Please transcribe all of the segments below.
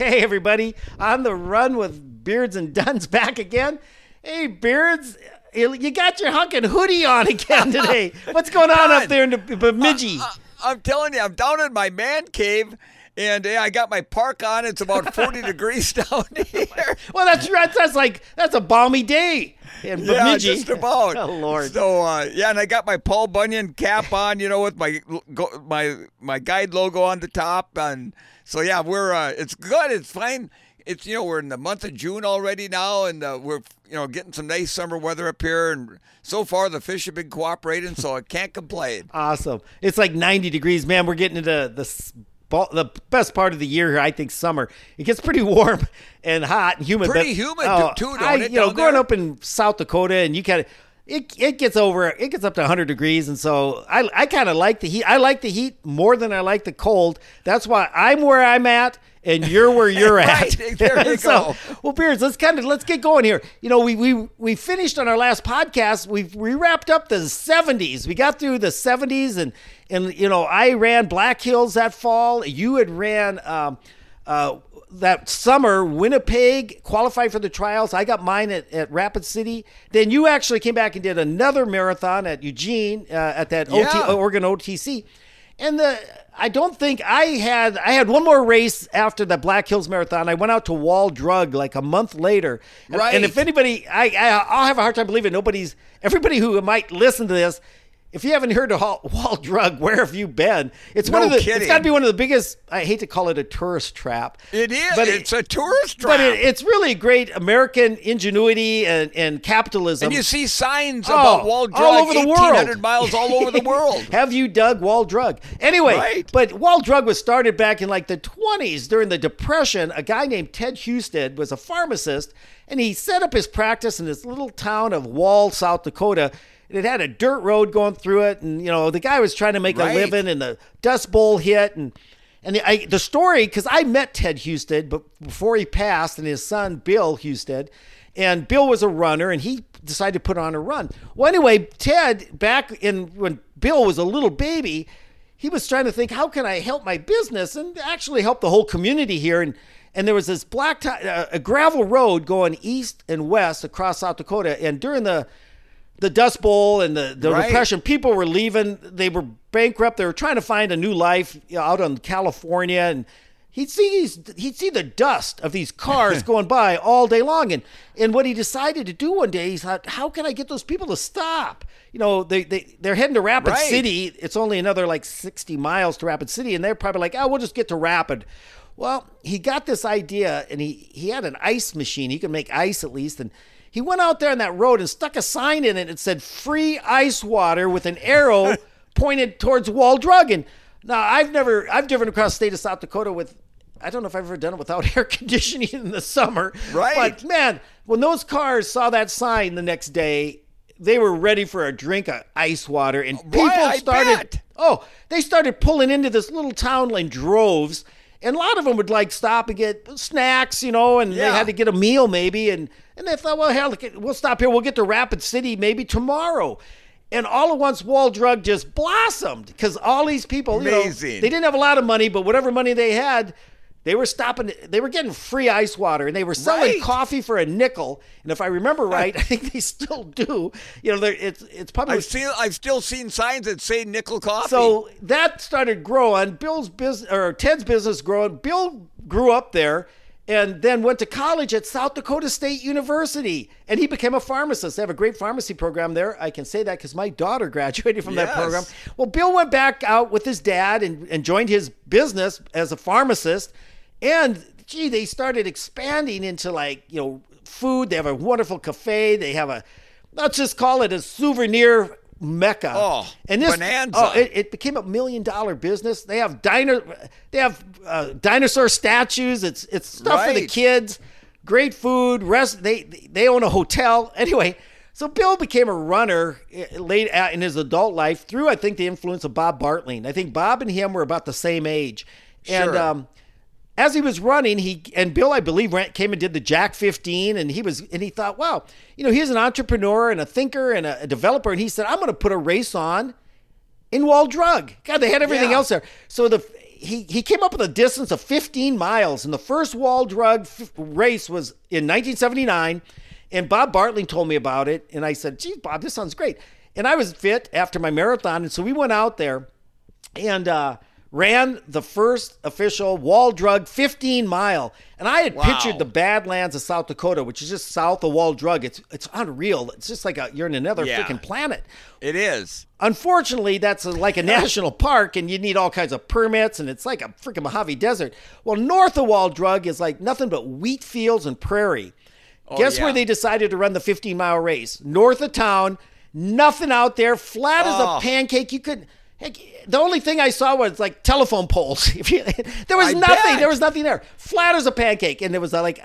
Hey, everybody, On the Run with Beards and Duns back again. Hey, Beards, you got your hunkin' hoodie on again today. What's going on up there in Bemidji? I'm telling you, I'm down in my man cave, and I got my park on. It's about 40 degrees down here. Well, that's a balmy day in Bemidji. Yeah, just about. Oh, Lord. So, and I got my Paul Bunyan cap on, with my guide logo on the top, and... So yeah, it's good. It's fine. It's we're in the month of June already now, and we're getting some nice summer weather up here. And so far, the fish have been cooperating, so I can't complain. Awesome. It's like 90 degrees, man. We're getting into the best part of the year here. I think summer. It gets pretty warm and hot and humid. Pretty humid too. Growing up in South Dakota, and you kind of. It gets up to 100 degrees, and so I kind of like the heat. I like the heat more than I like the cold. That's why I'm where I'm at, and you're where you're right, at. There you go. Well, Beards, let's get going here. We finished on our last podcast. We wrapped up the 70s. We got through the 70s, and I ran Black Hills that fall. You had ran that summer, Winnipeg, qualified for the trials. I got mine at Rapid City. Then you actually came back and did another marathon at Eugene at that Oregon OTC. And I don't think I had one more race after the Black Hills Marathon. I went out to Wall Drug like a month later. Right. And if anybody, I'll have a hard time believing everybody who might listen to this, if you haven't heard of Wall Drug, where have you been? It's got to be one of the biggest. I hate to call it a tourist trap. It is. But it's a tourist trap. But it's really great American ingenuity and capitalism. And you see signs about Wall Drug all over the 1,800 world. Miles all over the world. Have you dug Wall Drug? Anyway, right. But Wall Drug was started back in like the 1920s during the Depression. A guy named Ted Hustead was a pharmacist, and he set up his practice in this little town of Wall, South Dakota. It had a dirt road going through it, and the guy was trying to make a living, and the Dust Bowl hit, and the story, because I met Ted Hustead, but before he passed, and his son Bill Hustead, and Bill was a runner, and he decided to put on a run. Well, anyway, Ted, when Bill was a little baby, he was trying to think, how can I help my business and actually help the whole community here? And there was this a gravel road going east and west across South Dakota, and during the Dust Bowl and the Depression, people were leaving. They were bankrupt. They were trying to find a new life out in California. And he'd see the dust of these cars going by all day long. And what he decided to do one day, he thought, how can I get those people to stop? They're heading to Rapid City. It's only another like 60 miles to Rapid City. And they're probably like, we'll just get to Rapid. Well, he got this idea, and he had an ice machine. He could make ice at least. And he went out there on that road and stuck a sign in it and said, free ice water, with an arrow pointed towards Wall Drug. And now I've driven across the state of South Dakota I don't know if I've ever done it without air conditioning in the summer. Right. But man, when those cars saw that sign the next day, they were ready for a drink of ice water. And people they started pulling into this little town in droves. And a lot of them would like stop and get snacks, and they had to get a meal maybe. And they thought, well, hell, we'll stop here. We'll get to Rapid City maybe tomorrow. And all at once, Wall Drug just blossomed because all these people, they didn't have a lot of money, but whatever money they had, they were stopping. They were getting free ice water, and they were selling coffee for a nickel. And if I remember right, I think they still do. It's probably. I've still seen signs that say nickel coffee. So that started growing. Ted's business growing. Bill grew up there, and then went to college at South Dakota State University, and he became a pharmacist. They have a great pharmacy program there. I can say that because my daughter graduated from that program. Well, Bill went back out with his dad and joined his business as a pharmacist. And they started expanding into food. They have a wonderful cafe. They have let's just call it a souvenir mecca. Oh, and this bonanza! It became $1 million business. They have dinosaur statues. It's stuff for the kids. Great food. They own a hotel. Anyway, so Bill became a runner late in his adult life through, I think, the influence of Bob Bartling. I think Bob and him were about the same age, and. As he was running, Bill, I believe, came and did the Jack 15, and he thought, wow, he's an entrepreneur and a thinker and a developer, and he said, I'm going to put a race on in Wall Drug. God, they had everything else there. So he came up with a distance of 15 miles, and the first Wall Drug race was in 1979, and Bob Bartling told me about it, and I said, geez, Bob, this sounds great. And I was fit after my marathon, and so we went out there and ran the first official Wall Drug 15 mile. And I had pictured the Badlands of South Dakota, which is just south of Wall Drug. It's unreal. It's just like you're in another freaking planet. It is. Unfortunately, that's like a national park, and you need all kinds of permits, and it's like a freaking Mojave Desert. Well, north of Wall Drug is like nothing but wheat fields and prairie. Guess where they decided to run the 15-mile race? North of town, nothing out there, flat as a pancake. You couldn't. Heck, the only thing I saw was like telephone poles. There was nothing there. Flat as a pancake. And there was like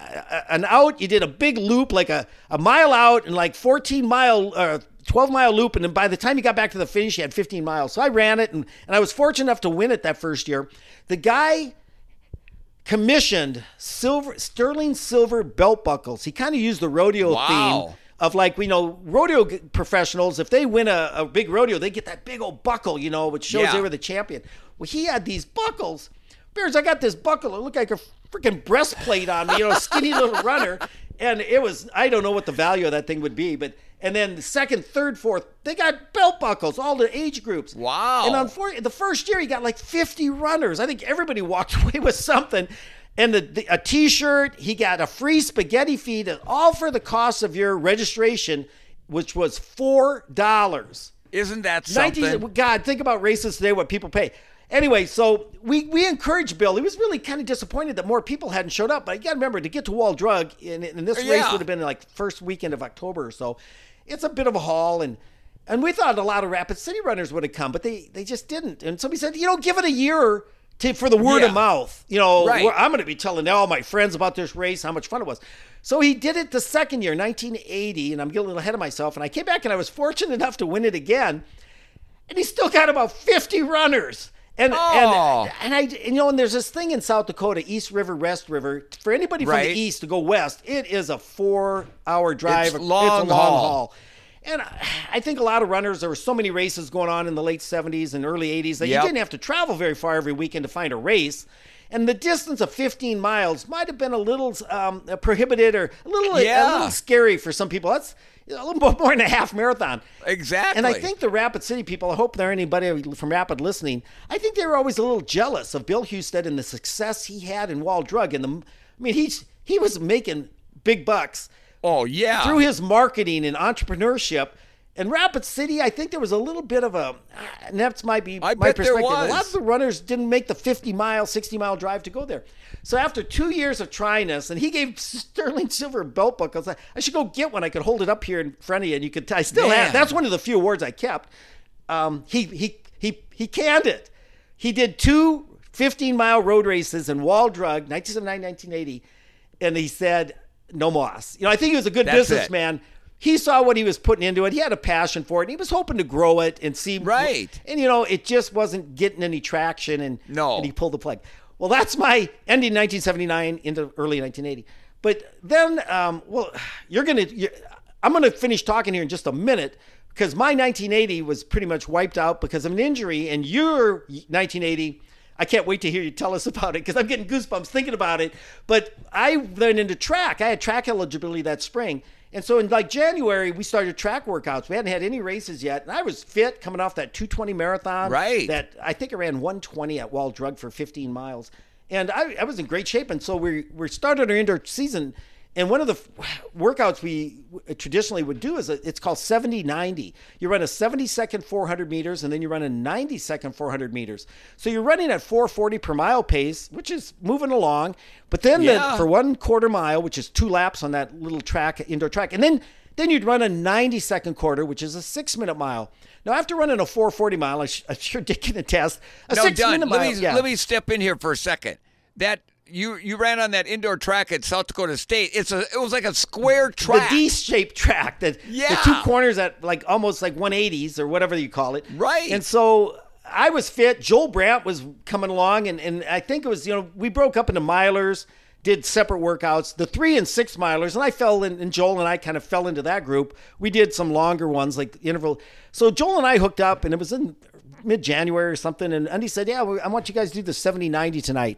an out. You did a big loop, like a mile out and like 12-mile loop. And then by the time you got back to the finish, you had 15 miles. So I ran it, and I was fortunate enough to win it that first year. The guy commissioned sterling silver belt buckles. He kind of used the rodeo theme. Of like, we know rodeo professionals, if they win a big rodeo, they get that big old buckle, which shows they were the champion. Well, he had these buckles. Bears, I got this buckle. It looked like a freaking breastplate on me, skinny little runner. And it was, I don't know what the value of that thing would be, but, and then the second, third, fourth, they got belt buckles, all the age groups. Wow. And unfortunately, the first year he got like 50 runners. I think everybody walked away with something. And a T-shirt, he got a free spaghetti feed, and all for the cost of your registration, which was $4. Isn't that something? God, think about races today, what people pay. Anyway, so we encouraged Bill. He was really kind of disappointed that more people hadn't showed up. But you got to remember, to get to Wall Drug, and this race would have been like first weekend of October or so. It's a bit of a haul, and we thought a lot of Rapid City runners would have come, but they just didn't. And somebody said, give it a year. For the word of mouth, I'm going to be telling all my friends about this race, how much fun it was. So he did it the second year, 1980, and I'm getting a little ahead of myself. And I came back, and I was fortunate enough to win it again. And he still got about 50 runners. And there's this thing in South Dakota, East River, West River. For anybody from the east to go west, it is a 4-hour drive. It's a long haul. And I think a lot of runners, there were so many races going on in the late 70s and early 80s that you didn't have to travel very far every weekend to find a race. And the distance of 15 miles might have been a little prohibited or a little scary for some people. That's a little more than a half marathon. Exactly. And I think the Rapid City people, I hope there are anybody from Rapid listening, I think they were always a little jealous of Bill Hustead and the success he had in Wall Drug. And he was making big bucks. Oh, yeah. Through his marketing and entrepreneurship. And Rapid City, I think there was a little bit of a, and that might be my perspective. A lot of the runners didn't make the 50-mile, 60-mile drive to go there. So after 2 years of trying this, and he gave sterling silver belt buckles. I should go get one. I could hold it up here in front of you, and you could. I still have. That's one of the few awards I kept. He canned it. He did two 15-mile road races in Wall Drug, 1979, 1980, and he said, no moss. I think he was a good businessman. He saw what he was putting into it. He had a passion for it. And he was hoping to grow it and see. Right. And, it just wasn't getting any traction. And he pulled the plug. Well, that's my ending 1979 into early 1980. But then, I'm going to finish talking here in just a minute because my 1980 was pretty much wiped out because of an injury. And your 1980, I can't wait to hear you tell us about it because I'm getting goosebumps thinking about it. But I went into track. I had track eligibility that spring. And so in like January, we started track workouts. We hadn't had any races yet. And I was fit coming off that 220 marathon. Right. That I think I ran 120 at Wall Drug for 15 miles. And I was in great shape. And so we started our indoor season. And one of the workouts we traditionally would do is it's called 70-90. You run a 70-second 400 meters, and then you run a 90-second 400 meters. So you're running at 440 per mile pace, which is moving along. But then for 1/4 mile, which is 2 laps on that little track, indoor track, and then you'd run a 90-second quarter, which is a 6-minute mile. Now, after running a 440 mile, I'm sure Dick can attest. Let me step in here for a second. That. You ran on that indoor track at South Dakota State. It was like a square track. The D-shaped track. The two corners at like almost like 180s or whatever you call it. Right. And so I was fit. Joel Brandt was coming along. And I think it was, we broke up into milers, did separate workouts, the 3 and 6 milers. And I fell in, and Joel and I kind of fell into that group. We did some longer ones like the interval. So Joel and I hooked up, and it was in mid-January or something. And he said, yeah, I want you guys to do the 70-90 tonight.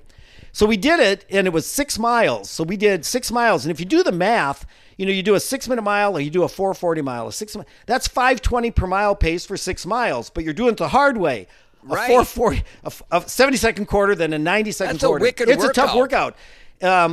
So we did it, and it was 6 miles. So we did 6 miles. And if you do the math, you know, you do a 6-minute mile or you do a 4:40 mile, a 6 mile, that's 5:20 per mile pace for 6 miles, but you're doing it the hard way. Right. A 4:40, a 70-second quarter, then a 90-second that's quarter. That's a wicked workout. It's a tough workout.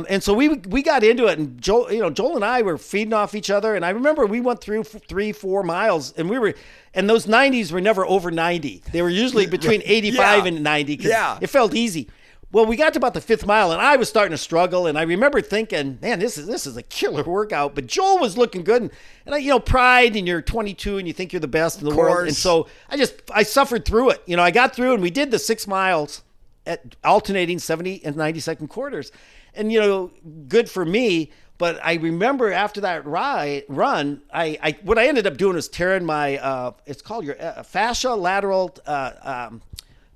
And so we got into it, and Joel and I were feeding off each other. And I remember we went through 3-4 miles, and those 90s were never over 90. They were usually between 85 and 90 because it felt easy. Well, we got to about the 5th mile, and I was starting to struggle. And I remember thinking, man, this is a killer workout. But Joel was looking good, and I, pride, and you're 22, and you think you're the best in the world. And so I suffered through it. I got through, and we did the 6 miles at alternating 70 and 90 second quarters. And, good for me. But I remember after that run, what I ended up doing was tearing my, it's called your fascia lateral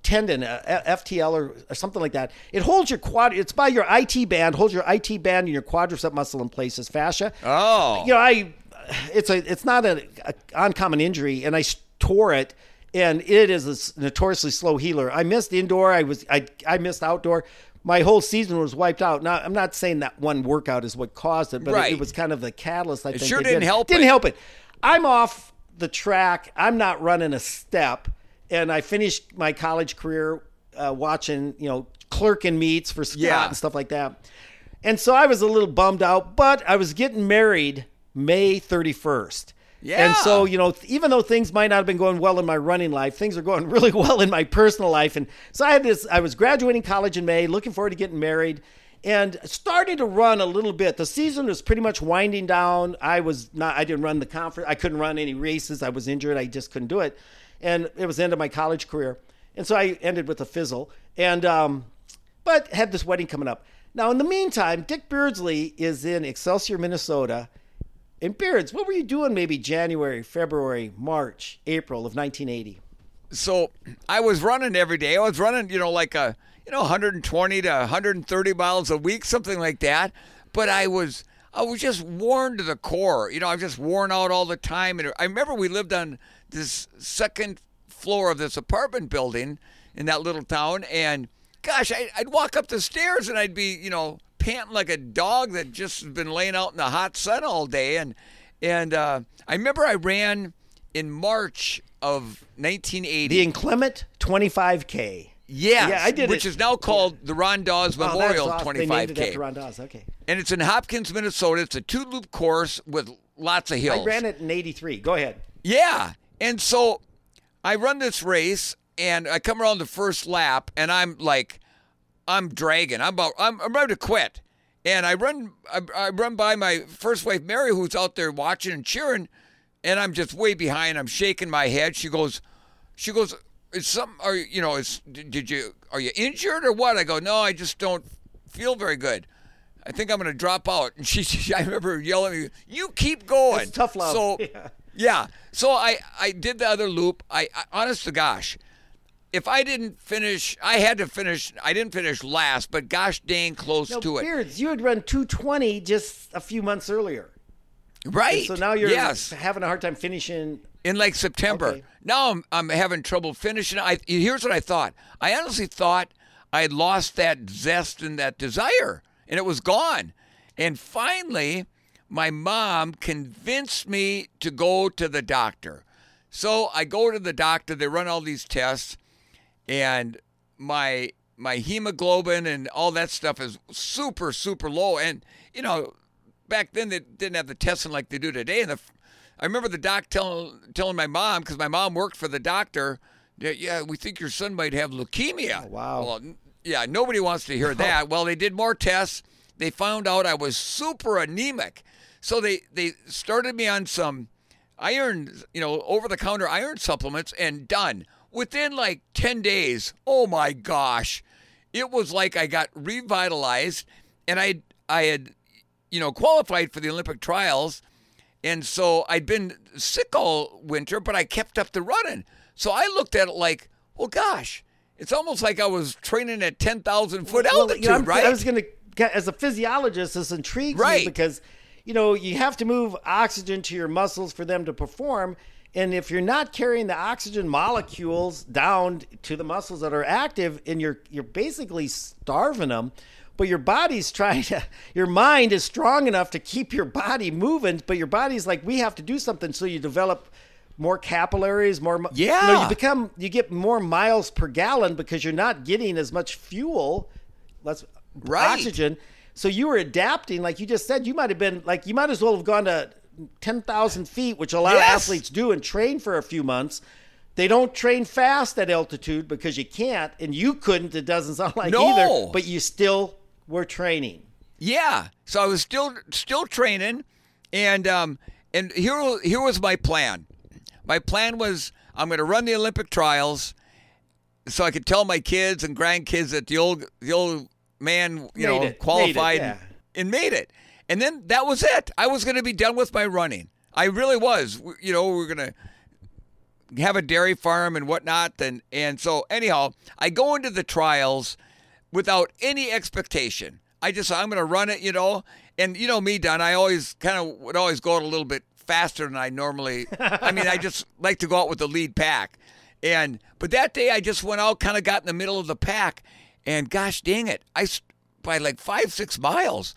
tendon, FTL or something like that. It holds your quad. It's by your IT band, holds your IT band and your quadricep muscle in place as fascia. Oh, it's not an uncommon injury. And I tore it. And it is a notoriously slow healer. I missed indoor. I missed outdoor. My whole season was wiped out. Now, I'm not saying that one workout is what caused it, but it was kind of the catalyst, I think. It sure didn't help it. Didn't help it. I'm off the track. I'm not running a step. And I finished my college career watching, clerking meets for Scott and stuff like that. And so I was a little bummed out, but I was getting married May 31st. Yeah. And so, even though things might not have been going well in my running life, things are going really well in my personal life. And so I was graduating college in May, looking forward to getting married, and started to run a little bit. The season was pretty much winding down. I didn't run the conference. I couldn't run any races. I was injured. I just couldn't do it. And it was the end of my college career. And so I ended with a fizzle, and, but had this wedding coming up. Now, in the meantime, Dick Beardsley is in Excelsior, Minnesota. And Beards, what were you doing maybe January, February, March, April of 1980? So I was running every day. I was running, 120 to 130 miles a week, something like that. But I was just worn to the core. I was just worn out all the time. And I remember we lived on this second floor of this apartment building in that little town. And gosh, I'd walk up the stairs and I'd be, panting like a dog that just has been laying out in the hot sun all day. And I remember I ran in March of 1980. The inclement 25K. Yes, yeah, I did, which is now called the Ron Dawes Memorial 25K. They named it after Ron Dawes, okay. And it's in Hopkins, Minnesota. It's a 2-loop course with lots of hills. I ran it in 83. Go ahead. Yeah. And so I run this race, and I come around the first lap, and I'm like, I'm dragging. I'm about to quit. And I run by my first wife, Mary, who's out there watching and cheering, and I'm just way behind. I'm shaking my head. She goes, are you injured or what? I go, no, I just don't feel very good. I think I'm going to drop out. And I remember yelling at me, you keep going. It's tough love. So, yeah. So I did the other loop. I honest to gosh, if I didn't finish, I had to finish. I didn't finish last, but gosh dang close to it. Beards, you had run 2:20 just a few months earlier. Right. And so now you're having a hard time finishing. In like September. Okay. Now I'm having trouble finishing. Here's what I thought. I honestly thought I had lost that zest and that desire, and it was gone. And finally, my mom convinced me to go to the doctor. So I go to the doctor. They run all these tests. And my hemoglobin and all that stuff is super, super low. And, back then they didn't have the testing like they do today. And I remember the doc telling my mom, because my mom worked for the doctor, that, yeah, we think your son might have leukemia. Oh, wow. Well, yeah, nobody wants to hear that. Well, they did more tests. They found out I was super anemic. So they started me on some iron, over-the-counter iron supplements, and done. Within like 10 days, oh my gosh, it was like I got revitalized, and I had qualified for the Olympic trials, and so I'd been sick all winter, but I kept up the running. So I looked at it like, well, gosh, it's almost like I was training at 10,000-foot altitude, right? I was going to, as a physiologist, this intrigues me because you have to move oxygen to your muscles for them to perform. And if you're not carrying the oxygen molecules down to the muscles that are active, and you're basically starving them, but your body's trying to, your mind is strong enough to keep your body moving, but your body's like, we have to do something. So you develop more capillaries, more, you know, you get more miles per gallon because you're not getting as much fuel, less oxygen. So you were adapting, like you just said, you might've been like, you might as well have gone to 10,000 feet, which a lot of athletes do and train for a few months. They don't train fast at altitude because you can't, and you couldn't. It doesn't sound like either, but you still were training. Yeah. So I was still training, and here was my plan. My plan was I'm going to run the Olympic trials so I could tell my kids and grandkids that the old man, you know, qualified and made it. And then that was it. I was going to be done with my running. I really was. You know, we were going to have a dairy farm and whatnot. And so anyhow, I go into the trials without any expectation. I just, I'm going to run it, you know. And you know me, Don, I always kind of would always go out a little bit faster than I normally. I mean, I just like to go out with the lead pack. But that day I just went out, kind of got in the middle of the pack. And gosh dang it, by like 5-6 miles,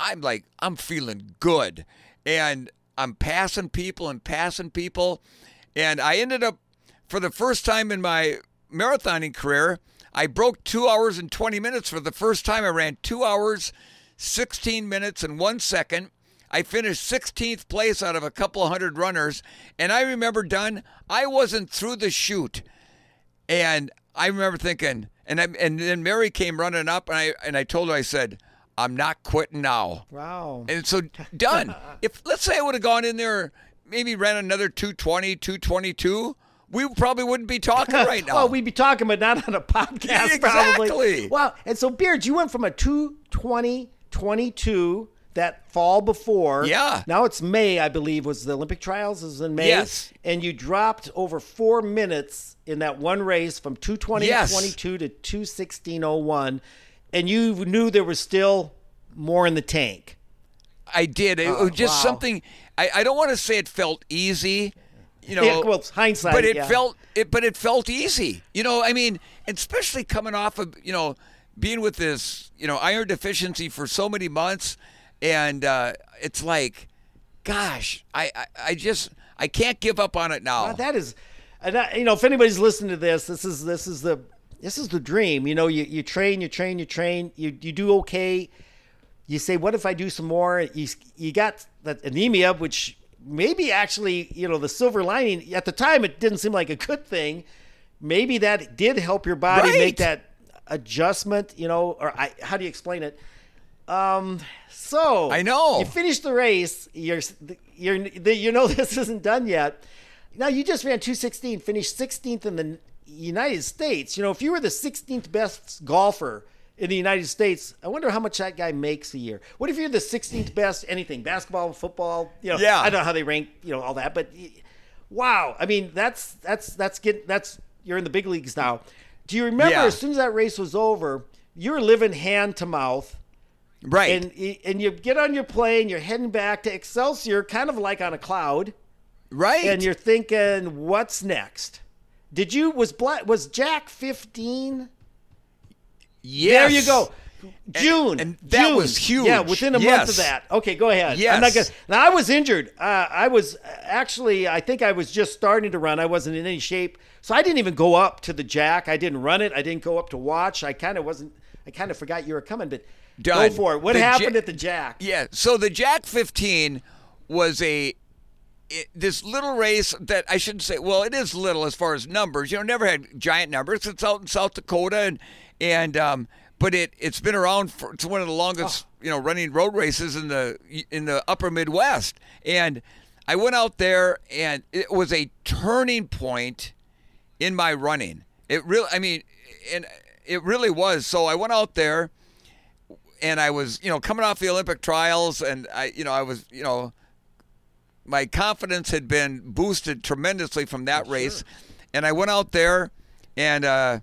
I'm feeling good, and I'm passing people. And I ended up, for the first time in my marathoning career, I broke 2 hours and 20 minutes. For the first time, I ran 2 hours, 16 minutes and 1 second. I finished 16th place out of a couple hundred runners. And I remember, Dun, I wasn't through the chute. And I remember thinking, and then Mary came running up, and I told her, I said, I'm not quitting now. Wow. And so, Done. If, let's say I would have gone in there, maybe ran another 220, 222, we probably wouldn't be talking right now. Oh, we'd be talking, but not on a podcast, exactly. Probably. Wow. And so, Beards, you went from a 220, 22 that fall before. Yeah. Now it's May, I believe, was the Olympic trials is in May. Yes. And you dropped over 4 minutes in that one race from 220, 22 to 216.01. And you knew there was still more in the tank. I did. It was just something. I don't want to say it felt easy, you know. Yeah, well, hindsight, but it felt easy, you know. I mean, especially coming off of, you know, being with this, you know, iron deficiency for so many months, and it's like, gosh, I can't give up on it now. Well, that is, you know, if anybody's listening to this, this is the dream. You know, you train, you do okay. You say, what if I do some more? You got that anemia, which maybe actually, you know, the silver lining, at the time it didn't seem like a good thing. Maybe that did help your body make that adjustment, you know, or how do you explain it? So I know you finished the race. You know, this isn't done yet. Now you just ran 216, finished 16th in the United States. You know, if you were the 16th best golfer in the United States, I wonder how much that guy makes a year. What if you're the 16th best anything, basketball, football, you know? Yeah. I don't know how they rank, you know, all that, but wow. I mean, that's you're in the big leagues now. Do you remember as soon as that race was over, you were living hand to mouth, right? And you get on your plane, you're heading back to Excelsior, kind of like on a cloud, right? And you're thinking, what's next? Did you, was Jack 15? Yes. There you go. June. And that June. Was huge. Yeah, within a month of that. Okay, go ahead. Yes. I was injured. I was actually, I think I was just starting to run. I wasn't in any shape. So I didn't even go up to the Jack. I didn't run it. I didn't go up to watch. I kind of forgot you were coming, but Done. Go for it. What happened at the Jack? Yeah, so the Jack 15 was this little race that I shouldn't say, well, it is little as far as numbers, you know, never had giant numbers. It's out in South Dakota, but it's been around for, it's one of the longest, you know, running road races in the upper Midwest. And I went out there, and it was a turning point in my running. It really was. So I went out there, and I was, you know, coming off the Olympic trials, and I was my confidence had been boosted tremendously from that race. Sure. And I went out there and,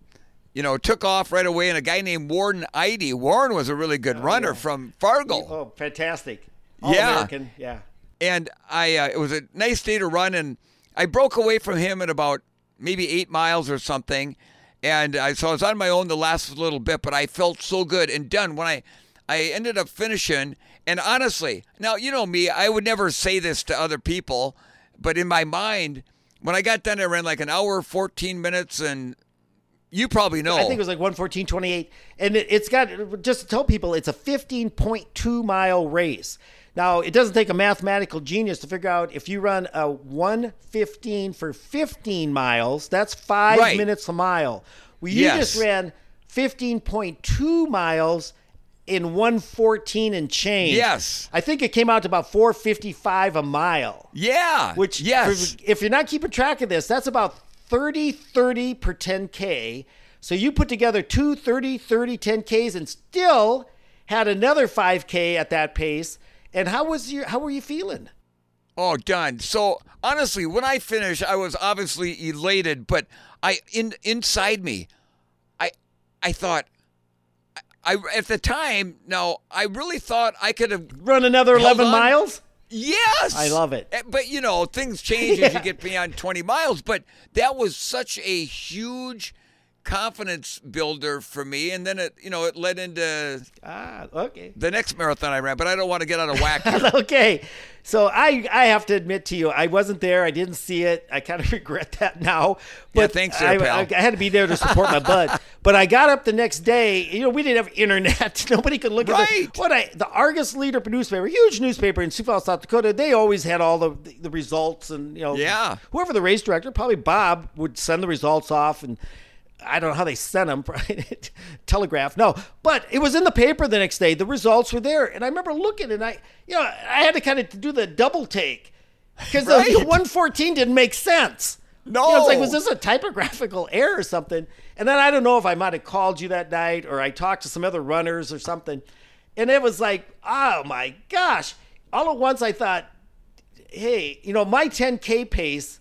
you know, took off right away. And a guy named Warren Eide. Warren was a really good runner from Fargo. Oh, fantastic. All American. Yeah. And it was a nice day to run. And I broke away from him at about maybe 8 miles or something. And so I was on my own the last little bit, but I felt so good and done when I ended up finishing. And honestly, now, you know me, I would never say this to other people, but in my mind, when I got done, I ran like an hour, 14 minutes, and you probably know. I think it was like 1:14:28. And it's got, just to tell people, it's a 15.2 mile race. Now, it doesn't take a mathematical genius to figure out if you run a 1:15 for 15 miles, that's 5 right. minutes a mile. Well, you yes. just ran 15.2 miles in 1:14 and change. Yes. I think it came out to about 4:55 a mile. Yeah. Which, yes. If you're not keeping track of this, that's about 30-30 per 10K. So you put together two 30-30 10Ks and still had another 5K at that pace. And how were you feeling? Oh, done. So honestly, when I finished, I was obviously elated, but inside me, I thought, I at the time, now I really thought I could have run another 11 miles. Yes, I love it. But you know, things change yeah. as you get beyond 20 miles. But that was such a huge confidence builder for me, and then it led into okay the next marathon I ran, but I don't want to get out of whack here. Okay, so I have to admit to you, I wasn't there. I didn't see it. I kind of regret that now, but yeah, thanks there, pal. I had to be there to support my bud. But I got up the next day. We didn't have internet. Nobody could look right. at the Argus Leader newspaper, huge newspaper in Sioux Falls, South Dakota. They always had all the results, and yeah, whoever the race director, probably Bob, would send the results off, and I don't know how they sent them, telegraph. No, but it was in the paper the next day. The results were there. And I remember looking, and I had to kind of do the double take because right? the 1:14 didn't make sense. No. It's like, was this a typographical error or something? And then I don't know if I might've called you that night, or I talked to some other runners or something. And it was like, oh my gosh. All at once I thought, hey, my 10K pace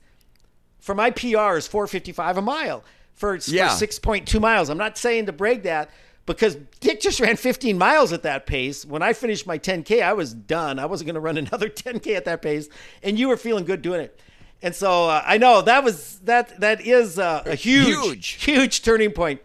for my PR is 4:55 a mile. For 6.2 miles. I'm not saying to break that, because Dick just ran 15 miles at that pace. When I finished my 10K, I was done. I wasn't going to run another 10K at that pace, and you were feeling good doing it. And so I know that is a huge turning point.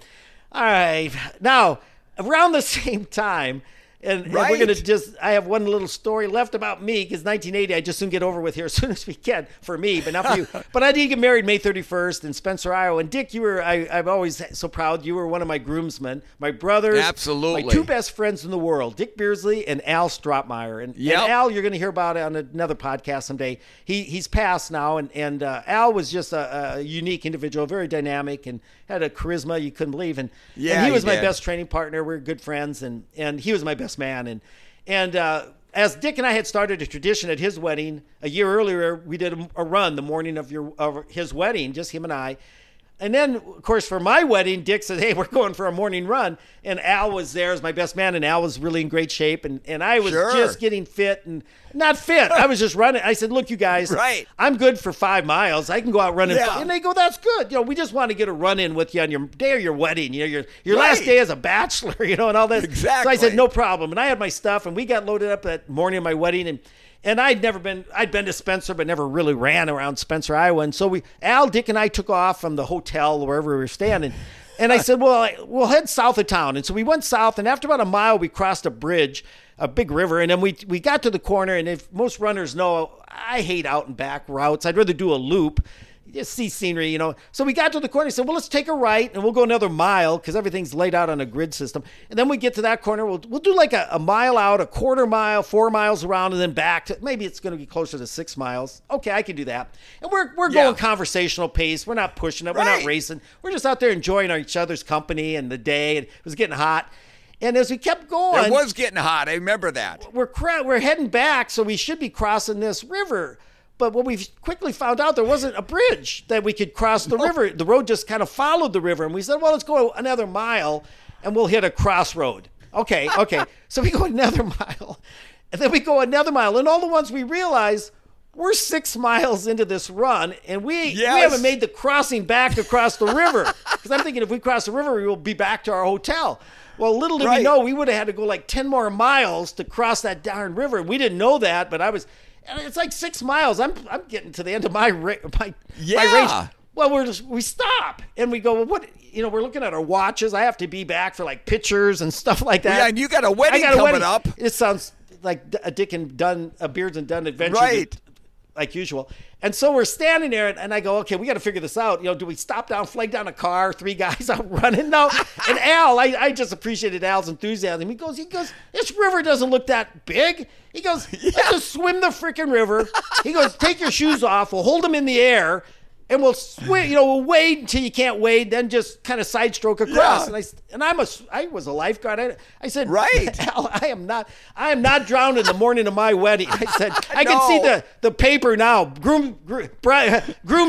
All right. Now, around the same time, and we're going to I have one little story left about me, because 1980, I just soon get over with here as soon as we can, for me, but not for you. But I did get married May 31st in Spencer, Iowa. And Dick, you were, I'm always so proud. You were one of my groomsmen, my brothers. Absolutely. My two best friends in the world, Dick Beardsley and Al Stratmeyer. And Al, you're going to hear about it on another podcast someday. He's passed now. And Al was just a unique individual, very dynamic, and had a charisma you couldn't believe. And he was my best training partner. We were good friends. And he was my best man. And as Dick and I had started a tradition at his wedding a year earlier, we did a run the morning of his wedding, just him and I. And then, of course, for my wedding, Dick said, hey, we're going for a morning run. And Al was there as my best man, and Al was really in great shape. And I was sure. just getting fit and not fit. I was just running. I said, look, you guys, right. I'm good for 5 miles. I can go out running. Yeah. And they go, that's good. We just want to get a run in with you on your day of your wedding, your right. last day as a bachelor, and all that. Exactly. So I said, no problem. And I had my stuff, and we got loaded up that morning of my wedding. And I'd been to Spencer, but never really ran around Spencer, Iowa. And so Al, Dick, and I took off from the hotel, wherever we were standing. And I said, well, we'll head south of town. And so we went south, and after about a mile, we crossed a bridge, a big river. And then we got to the corner. And if most runners know, I hate out and back routes. I'd rather do a loop, just see scenery, So we got to the corner. I said, well, let's take a right, and we'll go another mile, because everything's laid out on a grid system. And then we get to that corner. We'll do like a mile out, a quarter mile, 4 miles around, and then back to, maybe it's going to be closer to 6 miles. Okay, I can do that. And we're going conversational pace. We're not pushing it. Right. We're not racing. We're just out there enjoying each other's company and the day. And it was getting hot. And as we kept going. It was getting hot. I remember that. We're heading back, so we should be crossing this river. But what we quickly found out, there wasn't a bridge that we could cross the river. The road just kind of followed the river. And we said, well, let's go another mile and we'll hit a crossroad. Okay. So we go another mile, and then we go another mile. And all the ones we realize, we're 6 miles into this run, and we haven't made the crossing back across the river. Because I'm thinking if we cross the river, we will be back to our hotel. Well, little did we know, we would have had to go like 10 more miles to cross that darn river. We didn't know that, but It's like 6 miles. I'm getting to the end of my race. Well, we stop and we go, well, what, you know, we're looking at our watches. I have to be back for like pictures and stuff like that. Yeah, and you got a wedding coming up. It sounds like a Dick and Dun, a Beards and Dun adventure. Right. Like usual. And so we're standing there and I go, okay, we got to figure this out. You know, do we stop down, flag down a car, 3 guys out running? No. And Al, I just appreciated Al's enthusiasm. He goes, this river doesn't look that big. He goes, let's just swim the freaking river. He goes, take your shoes off. We'll hold them in the air. And we'll swim, you know, we'll wade until you can't wade, then just kind of side stroke across. Yeah. And I was a lifeguard. I said, right, Al, I am not drowned in the morning of my wedding. I said, I can see the paper now. Groom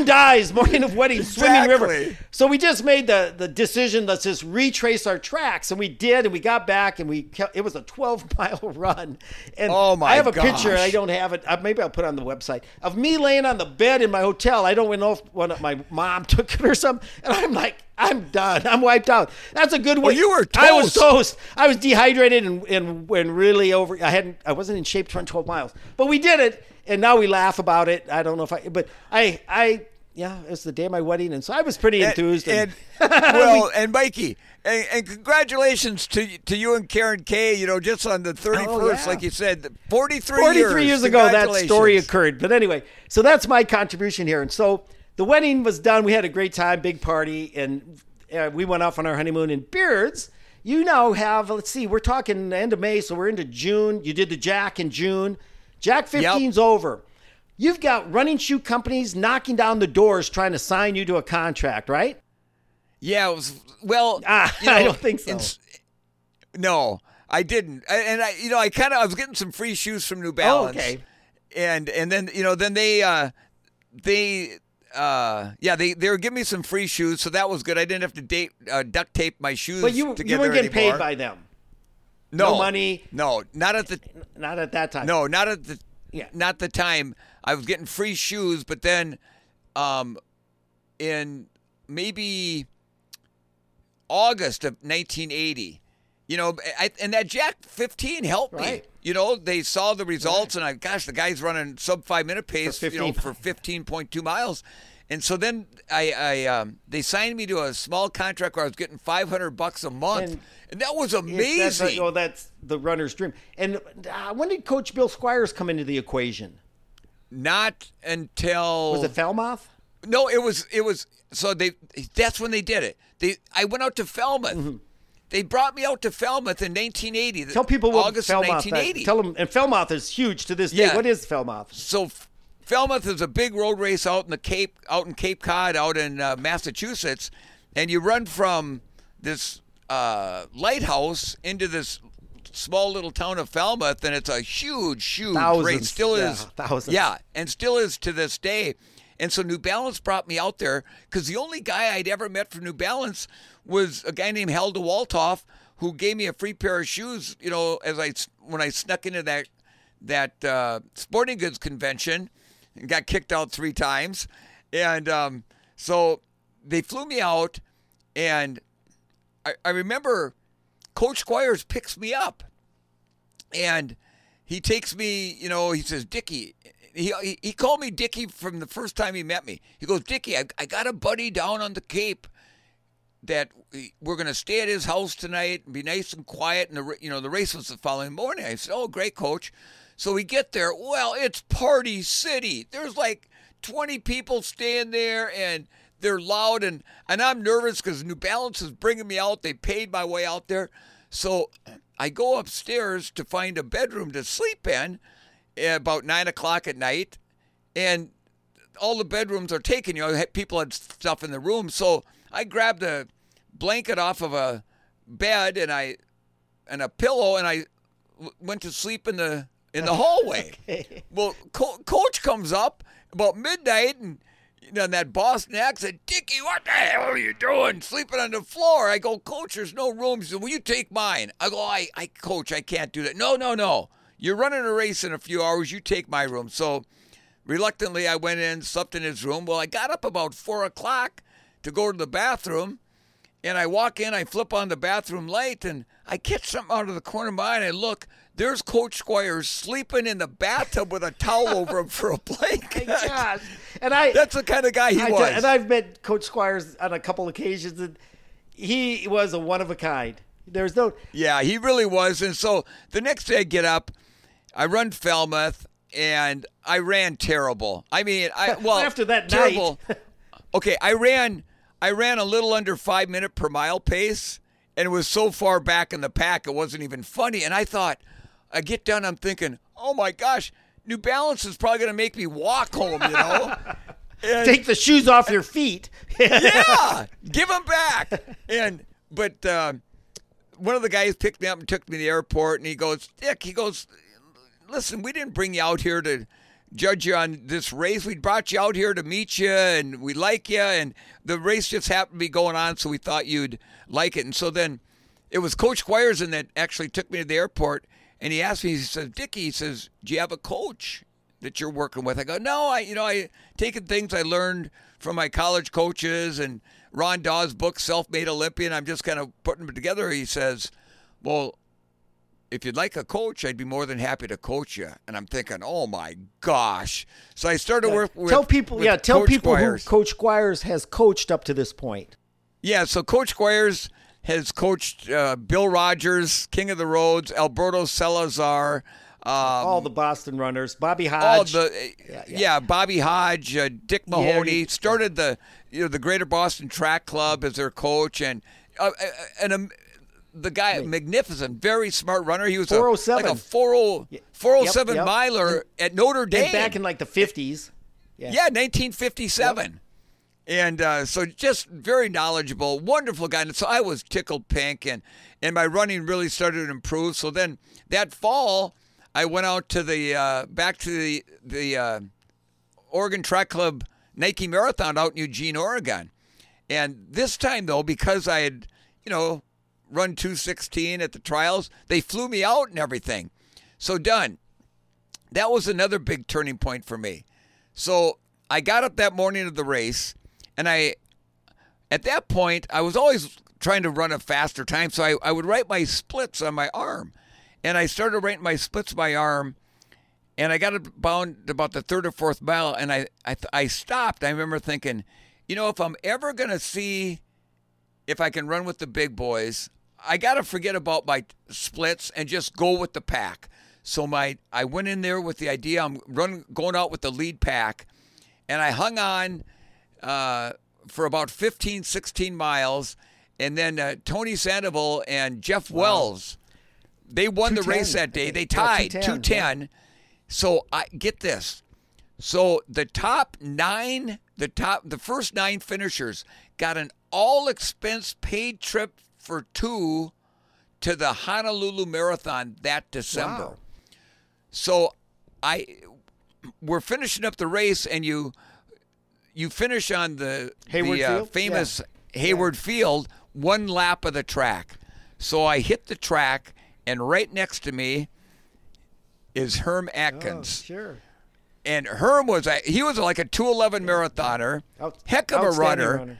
dies, morning of wedding, exactly. Swimming river. So we just made the decision, let's just retrace our tracks. And we did, and we got back, and it was a 12-mile run. And I have a picture, I don't have it. Maybe I'll put it on the website, of me laying on the bed in my hotel. I don't know if my mom took it or something, and I'm like, I'm done. I'm wiped out. That's a good way. Well, you were toast. I was toast. I was dehydrated and really over. I wasn't in shape to run 12 miles, but we did it, and now we laugh about it. I don't know if yeah, it was the day of my wedding, and so I was pretty enthused. And Mikey, and congratulations to you and Karen Kay, you know, just on the 31st, like you said, 43 years ago that story occurred. But anyway, so that's my contribution here. And so the wedding was done. We had a great time, big party, and we went off on our honeymoon in Beards. You now have, let's see, we're talking end of May, so we're into June. You did the Jack in June. Jack 15's over. You've got running shoe companies knocking down the doors trying to sign you to a contract, right? Yeah, it was, I don't think so. No, I didn't. I was getting some free shoes from New Balance. Oh, okay. And then, you know, then they were giving me some free shoes, so that was good. I didn't have to duct tape my shoes together anymore. But you weren't getting paid by them. No money. No, not at that time. No, not at the time. I was getting free shoes, but then in maybe August of 1980, you know, and that Jack 15 helped me. You know, they saw the results, and the guy's running sub 5 minute pace, you know, for 15.2 miles. And so then they signed me to a small contract where I was getting $500 a month, and that was amazing. That's the runner's dream. And when did Coach Bill Squires come into the equation? Not until was it Falmouth? No, it was. So that's when they did it. I went out to Falmouth. Mm-hmm. They brought me out to Falmouth in 1980. Tell people what August Falmouth, 1980. Tell them, and Falmouth is huge to this day. What is Falmouth? So Falmouth is a big road race out in Cape Cod, out in Massachusetts, and you run from this lighthouse into this small little town of Falmouth, and it's a huge, huge race. Still is thousands. Yeah, and still is to this day. And so New Balance brought me out there because the only guy I'd ever met from New Balance was a guy named Hal DeWaltoff, who gave me a free pair of shoes. You know, when I snuck into that sporting goods convention. Got kicked out 3 times, and so they flew me out, and I remember Coach Squires picks me up, and he takes me. You know, he says, "Dickie," he called me Dickie from the first time he met me. He goes, "Dickie, I got a buddy down on the Cape that we're gonna stay at his house tonight and be nice and quiet." And the race was the following morning. I said, "Oh, great, Coach." So we get there. Well, it's Party City. There's like 20 people staying there, and they're loud, and I'm nervous because New Balance is bringing me out. They paid my way out there. So I go upstairs to find a bedroom to sleep in at about 9 o'clock at night, and all the bedrooms are taken. You know, people had stuff in the room. So I grabbed a blanket off of a bed and a pillow, and I went to sleep in the hallway. Okay. Well, Coach comes up about midnight, and that Boston accent, "Dickie, what the hell are you doing sleeping on the floor?" I go, "Coach, there's no room." He said, "Will you take mine?" I go, "Coach, I can't do that." No. "You're running a race in a few hours. You take my room." So reluctantly, I went in, slept in his room. Well, I got up about 4 o'clock to go to the bathroom, And I walk in, I flip on the bathroom light, and I catch something out of the corner of my eye, and I look, there's Coach Squires sleeping in the bathtub with a towel over him for a blanket. My gosh. And that's the kind of guy he was. And I've met Coach Squires on a couple occasions, and he was a one of a kind. There's no... Yeah, he really was. And so the next day I get up, I run Falmouth, and I ran terrible. I mean, after that terrible night. Okay, I ran a little under 5 minute per mile pace, and it was so far back in the pack it wasn't even funny. And I thought, I get done, I'm thinking, oh my gosh, New Balance is probably going to make me walk home, you know? Take the shoes off your feet. Yeah, give them back. But one of the guys picked me up and took me to the airport, and he goes, Dick, listen, we didn't bring you out here to judge you on this race. We brought you out here to meet you, and we like you, and the race just happened to be going on, so we thought you'd like it. And so then it was Coach Squires that actually took me to the airport, and he asked me, he says, Dickie, he says, do you have a coach that you're working with? I go, no, I taken things I learned from my college coaches and Ron Dawes' book, Self-Made Olympian. I'm just kind of putting them together. He says, well, if you'd like a coach, I'd be more than happy to coach you. And I'm thinking, oh my gosh! So I started working with Coach Squires. Who Coach Squires has coached up to this point. Yeah, so Coach Squires has coached Bill Rogers, King of the Roads, Alberto Salazar, all the Boston runners, Bobby Hodge, Bobby Hodge, Dick Mahoney. Started the Greater Boston Track Club as their coach, and the guy, magnificent, very smart runner. He was 407. Like a 407 miler at Notre Dame. And back in like the 50s. Yeah, 1957. Yep. And so just very knowledgeable, wonderful guy. And so I was tickled pink, and my running really started to improve. So then that fall, I went out to the Oregon Track Club Nike Marathon out in Eugene, Oregon. And this time, though, because I had, run 2:16 at the trials, they flew me out and everything. So Dun, that was another big turning point for me. So I got up that morning of the race, and at that point, I was always trying to run a faster time, so I would write my splits on my arm. And I started writing my splits on my arm, and I got about the third or fourth mile, and I stopped. I remember thinking, if I'm ever going to see if I can run with the big boys, I got to forget about my splits and just go with the pack. So I went in there with the idea I'm going out with the lead pack, and I hung on for about 15, 16 miles, and then Tony Sandoval and Jeff Wells, they won the race that day. They tied 2:10. Yeah. So I get this. So the first nine finishers got an all-expense-paid trip for two to the Honolulu Marathon that December. Wow. So we're finishing up the race, and you finish on the famous Hayward Field, one lap of the track. So I hit the track, and right next to me is Herm Atkins. Oh, sure. And Herm was like a 2:11 marathoner, heck of a runner.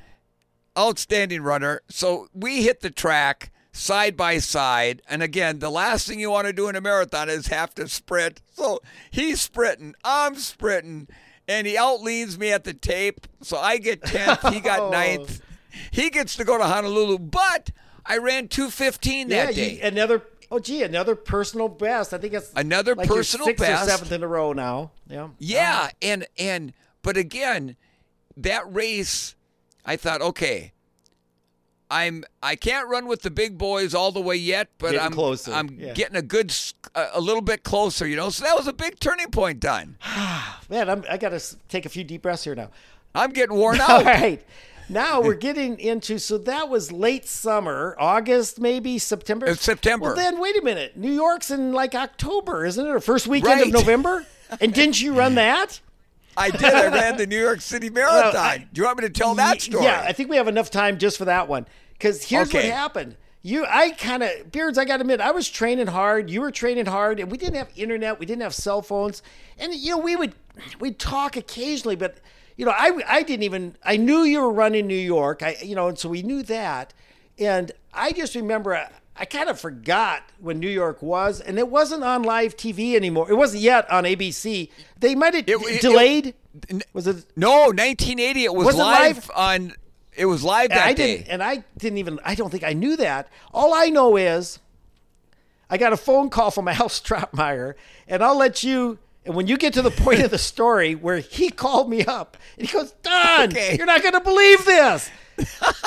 Outstanding runner. So we hit the track side by side. And again, the last thing you want to do in a marathon is have to sprint. So he's sprinting, I'm sprinting, and he outleans me at the tape. So I get 10th, he got 9th. He gets to go to Honolulu, but I ran 2:15 that day. Another personal best. I think that's another like personal sixth best. Or seventh in a row now. Yeah. Yeah, but again, that race, I thought, okay, I can't run with the big boys all the way yet, but I'm getting a little bit closer, So that was a big turning point, Dun. Man, I got to take a few deep breaths here now. I'm getting worn out. All right. Now we're getting into, so that was late summer, August maybe, September. It's September. Well, then wait a minute. New York's in like October, isn't it? Or first weekend of November? And didn't you run that? I did. I ran the New York City Marathon. Do you want me to tell that story? Yeah, I think we have enough time just for that one. Because here's what happened. Beards, I got to admit, I was training hard. You were training hard. And we didn't have internet. We didn't have cell phones. And, we'd talk occasionally. But, I knew you were running New York. And so we knew that. And I just remember I kind of forgot when New York was, and it wasn't on live TV anymore. It wasn't yet on ABC. They might have delayed. Was it? No, 1980. It was live on. It was live that day. And I didn't even. I don't think I knew that. All I know is, I got a phone call from Al Stratmeyer, and I'll let you. And when you get to the point of the story where he called me up, and he goes, "Dun, okay, you're not going to believe this."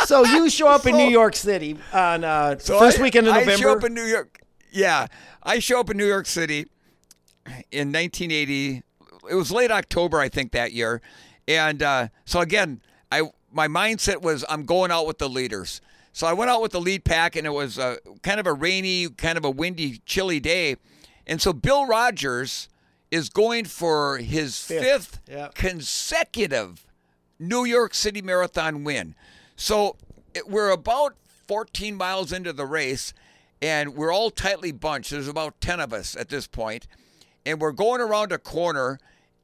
So you show up in New York City on first weekend of November. I show up in New York. Yeah, I show up in New York City in 1980. It was late October, I think, that year. And so again, my mindset was I'm going out with the leaders. So I went out with the lead pack, and it was kind of a rainy, kind of a windy, chilly day. And so Bill Rogers is going for his fifth consecutive New York City Marathon win. So we're about 14 miles into the race, and we're all tightly bunched. There's about 10 of us at this point. And we're going around a corner,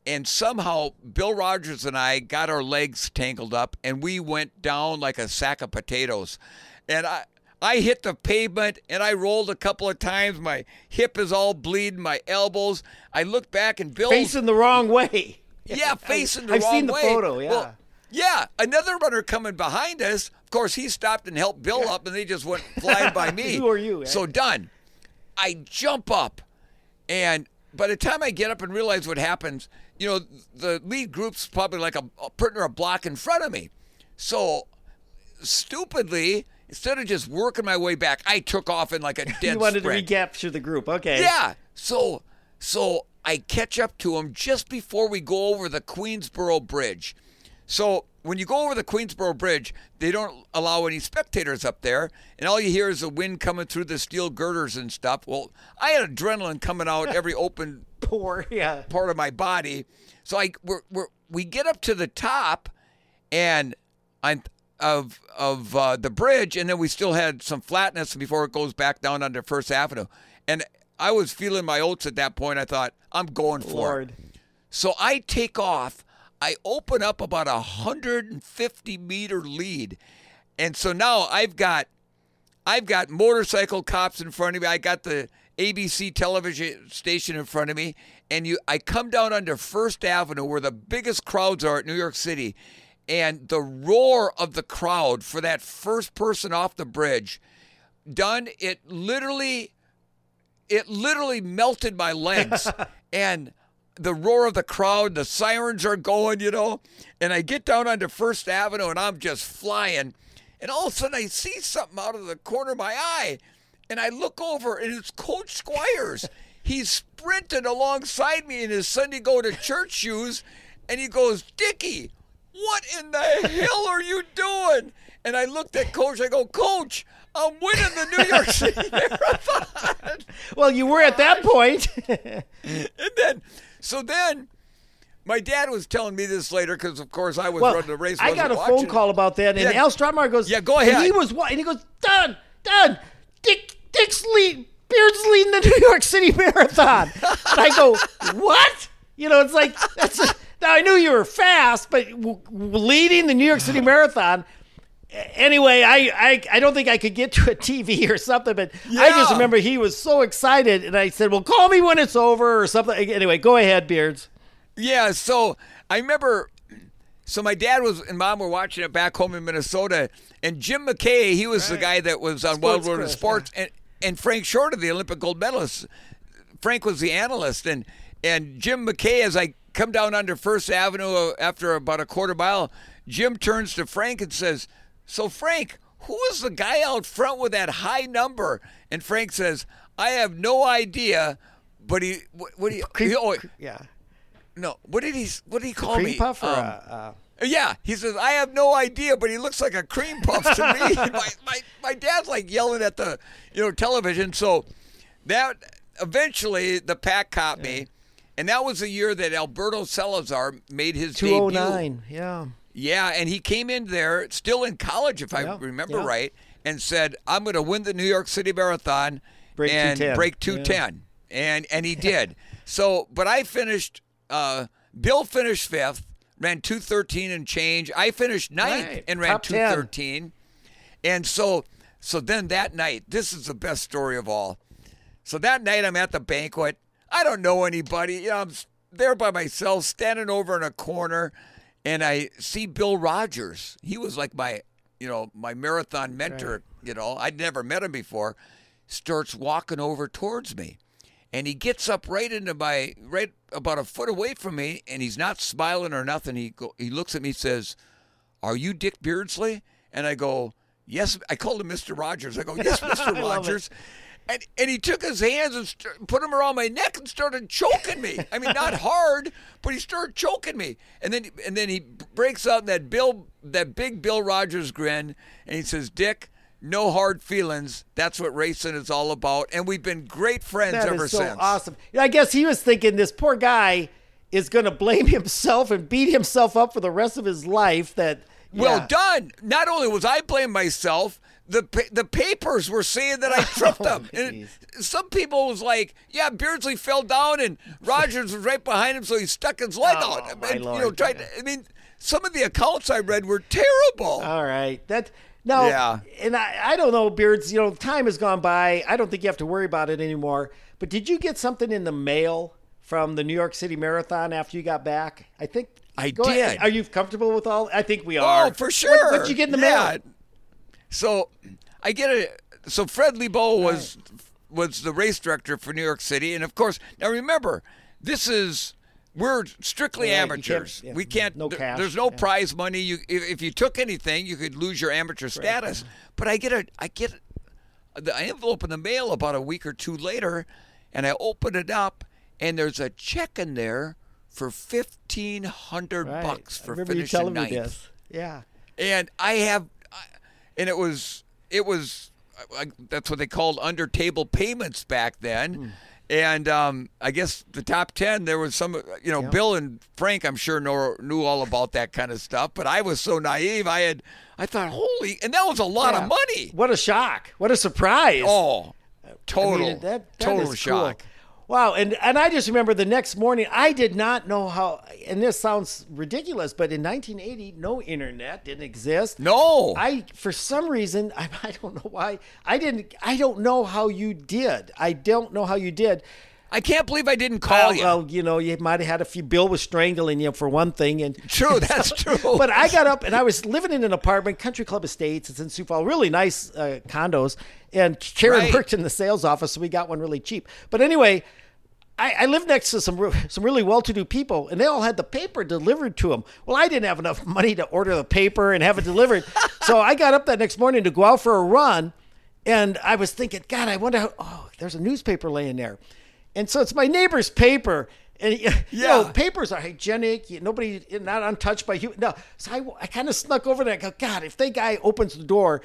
and somehow Bill Rogers and I got our legs tangled up, and we went down like a sack of potatoes. And I hit the pavement, and I rolled a couple of times. My hip is all bleeding, my elbows. I look back, and Bill's facing the wrong way. Yeah, facing the wrong way. I've seen the photo, yeah. Well, yeah, another runner coming behind us. Of course, he stopped and helped Bill up, and they just went flying by me. Who are you? Eh? So done. I jump up, and by the time I get up and realize what happens, you know, the lead group's probably like a partner a block in front of me. So stupidly, instead of just working my way back, I took off in like a dead sprint. You wanted to recapture the group, okay. Yeah, so I catch up to him just before we go over the Queensboro Bridge. So when you go over the Queensboro Bridge, they don't allow any spectators up there, and all you hear is the wind coming through the steel girders and stuff. Well, I had adrenaline coming out every open part of my body. So we get up to the top and of the bridge, and then we still had some flatness before it goes back down onto First Avenue. And I was feeling my oats at that point. I thought, I'm going for it. So I take off. I open up about 150-meter lead. And so now I've got motorcycle cops in front of me. I got the ABC television station in front of me. And I come down onto First Avenue where the biggest crowds are at New York City. And the roar of the crowd for that first person off the bridge, Dun, it literally melted my legs. And the roar of the crowd, the sirens are going, you know. And I get down onto First Avenue, and I'm just flying. And all of a sudden, I see something out of the corner of my eye. And I look over, and it's Coach Squires. He's sprinting alongside me in his Sunday go-to-church shoes. And he goes, "Dickie, what in the hell are you doing?" And I looked at Coach. I go, "Coach, I'm winning the New York City Marathon." Well, you were at that point. And then, my dad was telling me this later because, of course, I was running the race. I got a phone call about that, and Al Stratmeyer goes, "Yeah, go ahead." And he goes, "Done, Beard's leading the New York City Marathon." And I go, "What?" You know, it's like that's. Now, I knew you were fast, but leading the New York City Marathon. Anyway, I don't think I could get to a TV or something, but I just remember he was so excited, and I said, "Well, call me when it's over," or something. Anyway, go ahead, Beards. Yeah, so I remember, so my dad and Mom were watching it back home in Minnesota, and Jim McKay, he was the guy that was on Wild World of Sports, and Frank Shorter, the Olympic gold medalist. Frank was the analyst, and Jim McKay, as I come down under First Avenue after about a quarter mile, Jim turns to Frank and says, "So, Frank, who is the guy out front with that high number?" And Frank says, "I have no idea, but he what did he call me? Cream puff or yeah, he says, "I have no idea, but he looks like a cream puff to me." My dad's like yelling at the television. So that eventually the pack caught me. And that was the year that Alberto Salazar made his 209, debut. Yeah, and he came in there, still in college, if I remember right, and said, "I'm going to win the New York City Marathon break 210. Yeah. And he did. So, but I finished, Bill finished fifth, ran 213 and change. I finished ninth and ran 213. And so So then that night, this is the best story of all. So that night I'm at the banquet. I don't know anybody. You know, I'm there by myself, standing over in a corner, and I see Bill Rogers. He was like my, you know, my marathon mentor, right. You know. I'd never met him before. Starts walking over towards me. And he gets up right about a foot away from me, and he's not smiling or nothing. He looks at me and says, "Are you Dick Beardsley?" And I go, "Yes." I called him Mr. Rogers. I go, "Yes, Mr. Rogers." And he took his hands and put them around my neck and started choking me. I mean, not hard, but he started choking me. And then he breaks out in that big Bill Rogers grin, and he says, "Dick, no hard feelings. That's what racing is all about." And we've been great friends ever since. That is so awesome. I guess he was thinking this poor guy is going to blame himself and beat himself up for the rest of his life. Well done. Not only was I blaming myself, the papers were saying that I tripped them. And some people was like, yeah, Beardsley fell down and Rogers was right behind him, so he stuck his leg out. Some of the accounts I read were terrible. All right. And I don't know, Beards, you know, time has gone by. I don't think you have to worry about it anymore. But did you get something in the mail from the New York City Marathon after you got back? I think I did. Ahead. Are you comfortable with all? I think we are. Oh, for sure. What did you get in the mail? So I get a. So Fred Lebow was the race director for New York City, and of course, now remember, we're strictly amateurs. There's no prize money. If you took anything, you could lose your amateur status. Right. But I get the envelope in the mail about a week or two later, and I open it up, and there's a check in there for $1,500 bucks for finishing ninth. This. Yeah. And that's what they called under table payments back then. Mm. And I guess the top 10, there was some, you know, Bill and Frank, I'm sure, knew all about that kind of stuff. But I was so naive. I thought, holy, and that was a lot of money. What a shock. What a surprise. Oh, total, total shock. Cool. Wow. And I just remember the next morning, I did not know how, and this sounds ridiculous, but in 1980, no internet didn't exist. No. For some reason, I don't know why, I don't know how you did. I don't know how you did. I can't believe I didn't call you. Well, you know, you might have had a few. Bill was strangling you for one thing. True. But I got up and I was living in an apartment, Country Club Estates. It's in Sioux Falls, really nice condos. And Karen worked in the sales office, so we got one really cheap. But anyway, I lived next to some really well-to-do people, and they all had the paper delivered to them. Well, I didn't have enough money to order the paper and have it delivered. So I got up that next morning to go out for a run, and I was thinking, God, I wonder how, there's a newspaper laying there. And so it's my neighbor's paper. And you know, papers are hygienic. Not untouched by human. No. So I kind of snuck over there. I go, God, if that guy opens the door,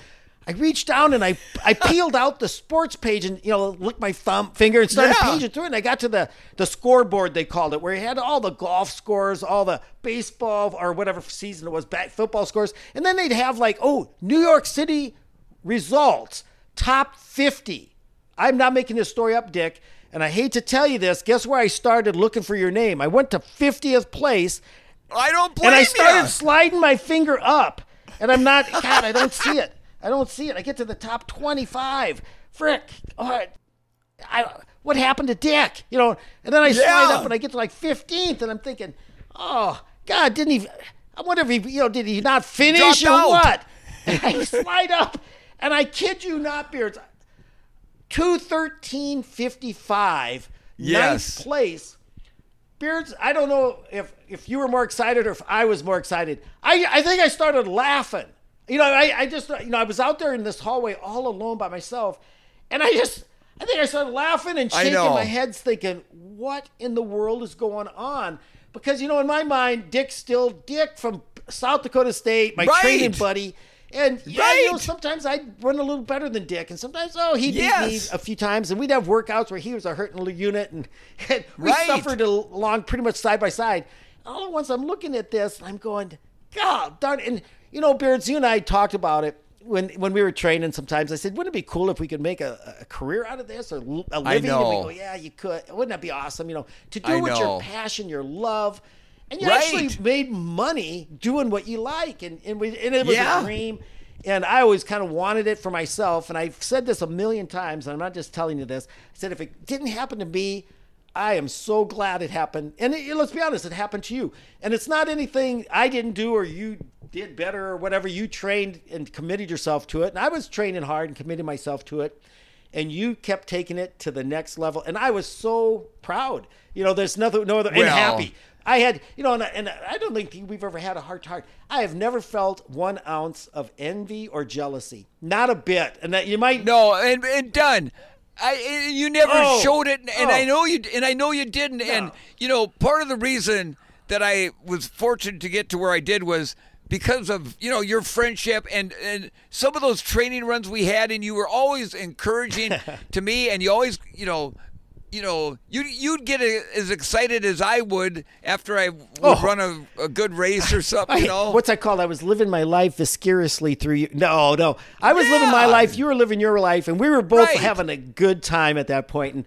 I reached down and I peeled out the sports page and, you know, licked my finger and started paging through it. And I got to the scoreboard, they called it, where he had all the golf scores, all the baseball or whatever season it was, football scores. And then they'd have like, New York City results, top 50. I'm not making this story up, Dick. And I hate to tell you this, guess where I started looking for your name? I went to 50th place. I don't blame you. And I started sliding my finger up. And I'm not, God, I don't see it. I don't see it. I get to the top 25. Frick. What happened to Dick? You know, and then I slide up and I get to like 15th. And I'm thinking, God, I wonder if did he not finish or what? And I slide up. And I kid you not, Beards. 213.55, ninth place. Beards, I don't know if you were more excited or if I was more excited. I think I started laughing. You know, I just, you know, I was out there in this hallway all alone by myself, and I think I started laughing and shaking my head, thinking, what in the world is going on? Because, you know, in my mind, Dick's still Dick from South Dakota State, my training buddy. And you know, sometimes I'd run a little better than Dick, and sometimes he beat me a few times, and we'd have workouts where he was a hurting unit, and we suffered along pretty much side by side. All at once, I'm looking at this, and I'm going, God darn it! And you know, Beards, you and I talked about it when we were training. Sometimes I said, wouldn't it be cool if we could make a career out of this or a living? I know. And we go, yeah, you could. Wouldn't that be awesome? You know, to do what your passion, your love. And you actually made money doing what you like, and it was a dream. And I always kind of wanted it for myself. And I've said this a million times, and I'm not just telling you this. I said, if it didn't happen to me, I am so glad it happened. And let's be honest, it happened to you. And it's not anything I didn't do or you did better or whatever. You trained and committed yourself to it. And I was training hard and committing myself to it. And you kept taking it to the next level. And I was so proud. You know, there's nothing, no other, well, and happy. I had, you know, and I don't think we've ever had a heart-to-heart. I have never felt 1 ounce of envy or jealousy. Not a bit. And that you might. No, and Dun, you never showed it. And I know you didn't. No. And, you know, part of the reason that I was fortunate to get to where I did was because of, you know, your friendship and some of those training runs we had, and you were always encouraging to me, and you always, you know, you'd get as excited as I would after I would run a good race or something. You know? What's I called? I was living my life viscerally through you. No. I was living my life. You were living your life. And we were both having a good time at that point. And,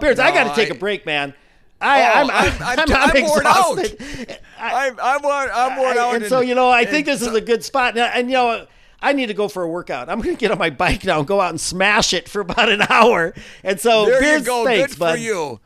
Beards, I got to take a break, man. I'm worn out. I'm worn out. And so, you know, I think this is a good spot. And, you know, I need to go for a workout. I'm going to get on my bike now and go out and smash it for about an hour. And so there you go. Thanks, good bud. For you.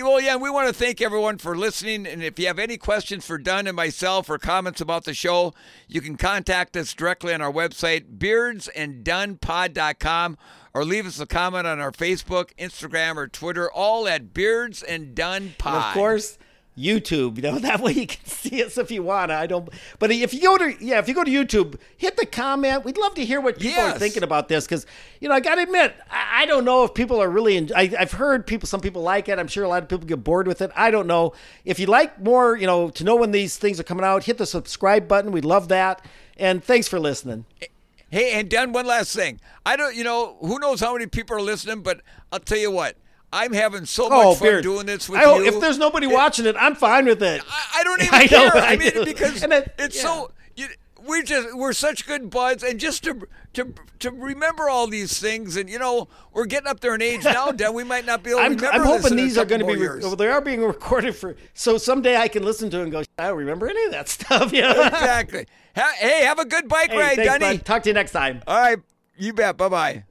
Well, yeah, we want to thank everyone for listening. And if you have any questions for Dun and myself or comments about the show, you can contact us directly on our website, beardsanddunpod.com, or leave us a comment on our Facebook, Instagram, or Twitter, all at Beards and Dun Pod. And of course, YouTube, you know, that way you can see us if you want to. But if you go to YouTube, hit the comment. We'd love to hear what people are thinking about this, because, you know, I got to admit, I don't know if people are really, I've heard people, some people like it. I'm sure a lot of people get bored with it. I don't know. If you'd like more, you know, to know when these things are coming out, hit the subscribe button. We'd love that. And thanks for listening. Hey, and Dan, one last thing. I don't, you know, who knows how many people are listening, but I'll tell you what. I'm having so much fun doing this with you. If there's nobody watching it, I'm fine with it. I don't even care. I mean, because we're such good buds, and just to remember all these things, and you know, we're getting up there in age now, Dan. We might not be able to remember. I'm hoping these are going to be they are being recorded for, so someday I can listen to it and go, I don't remember any of that stuff. Yeah, exactly. Hey, have a good bike ride, Dunny. Talk to you next time. All right, you bet. Bye bye.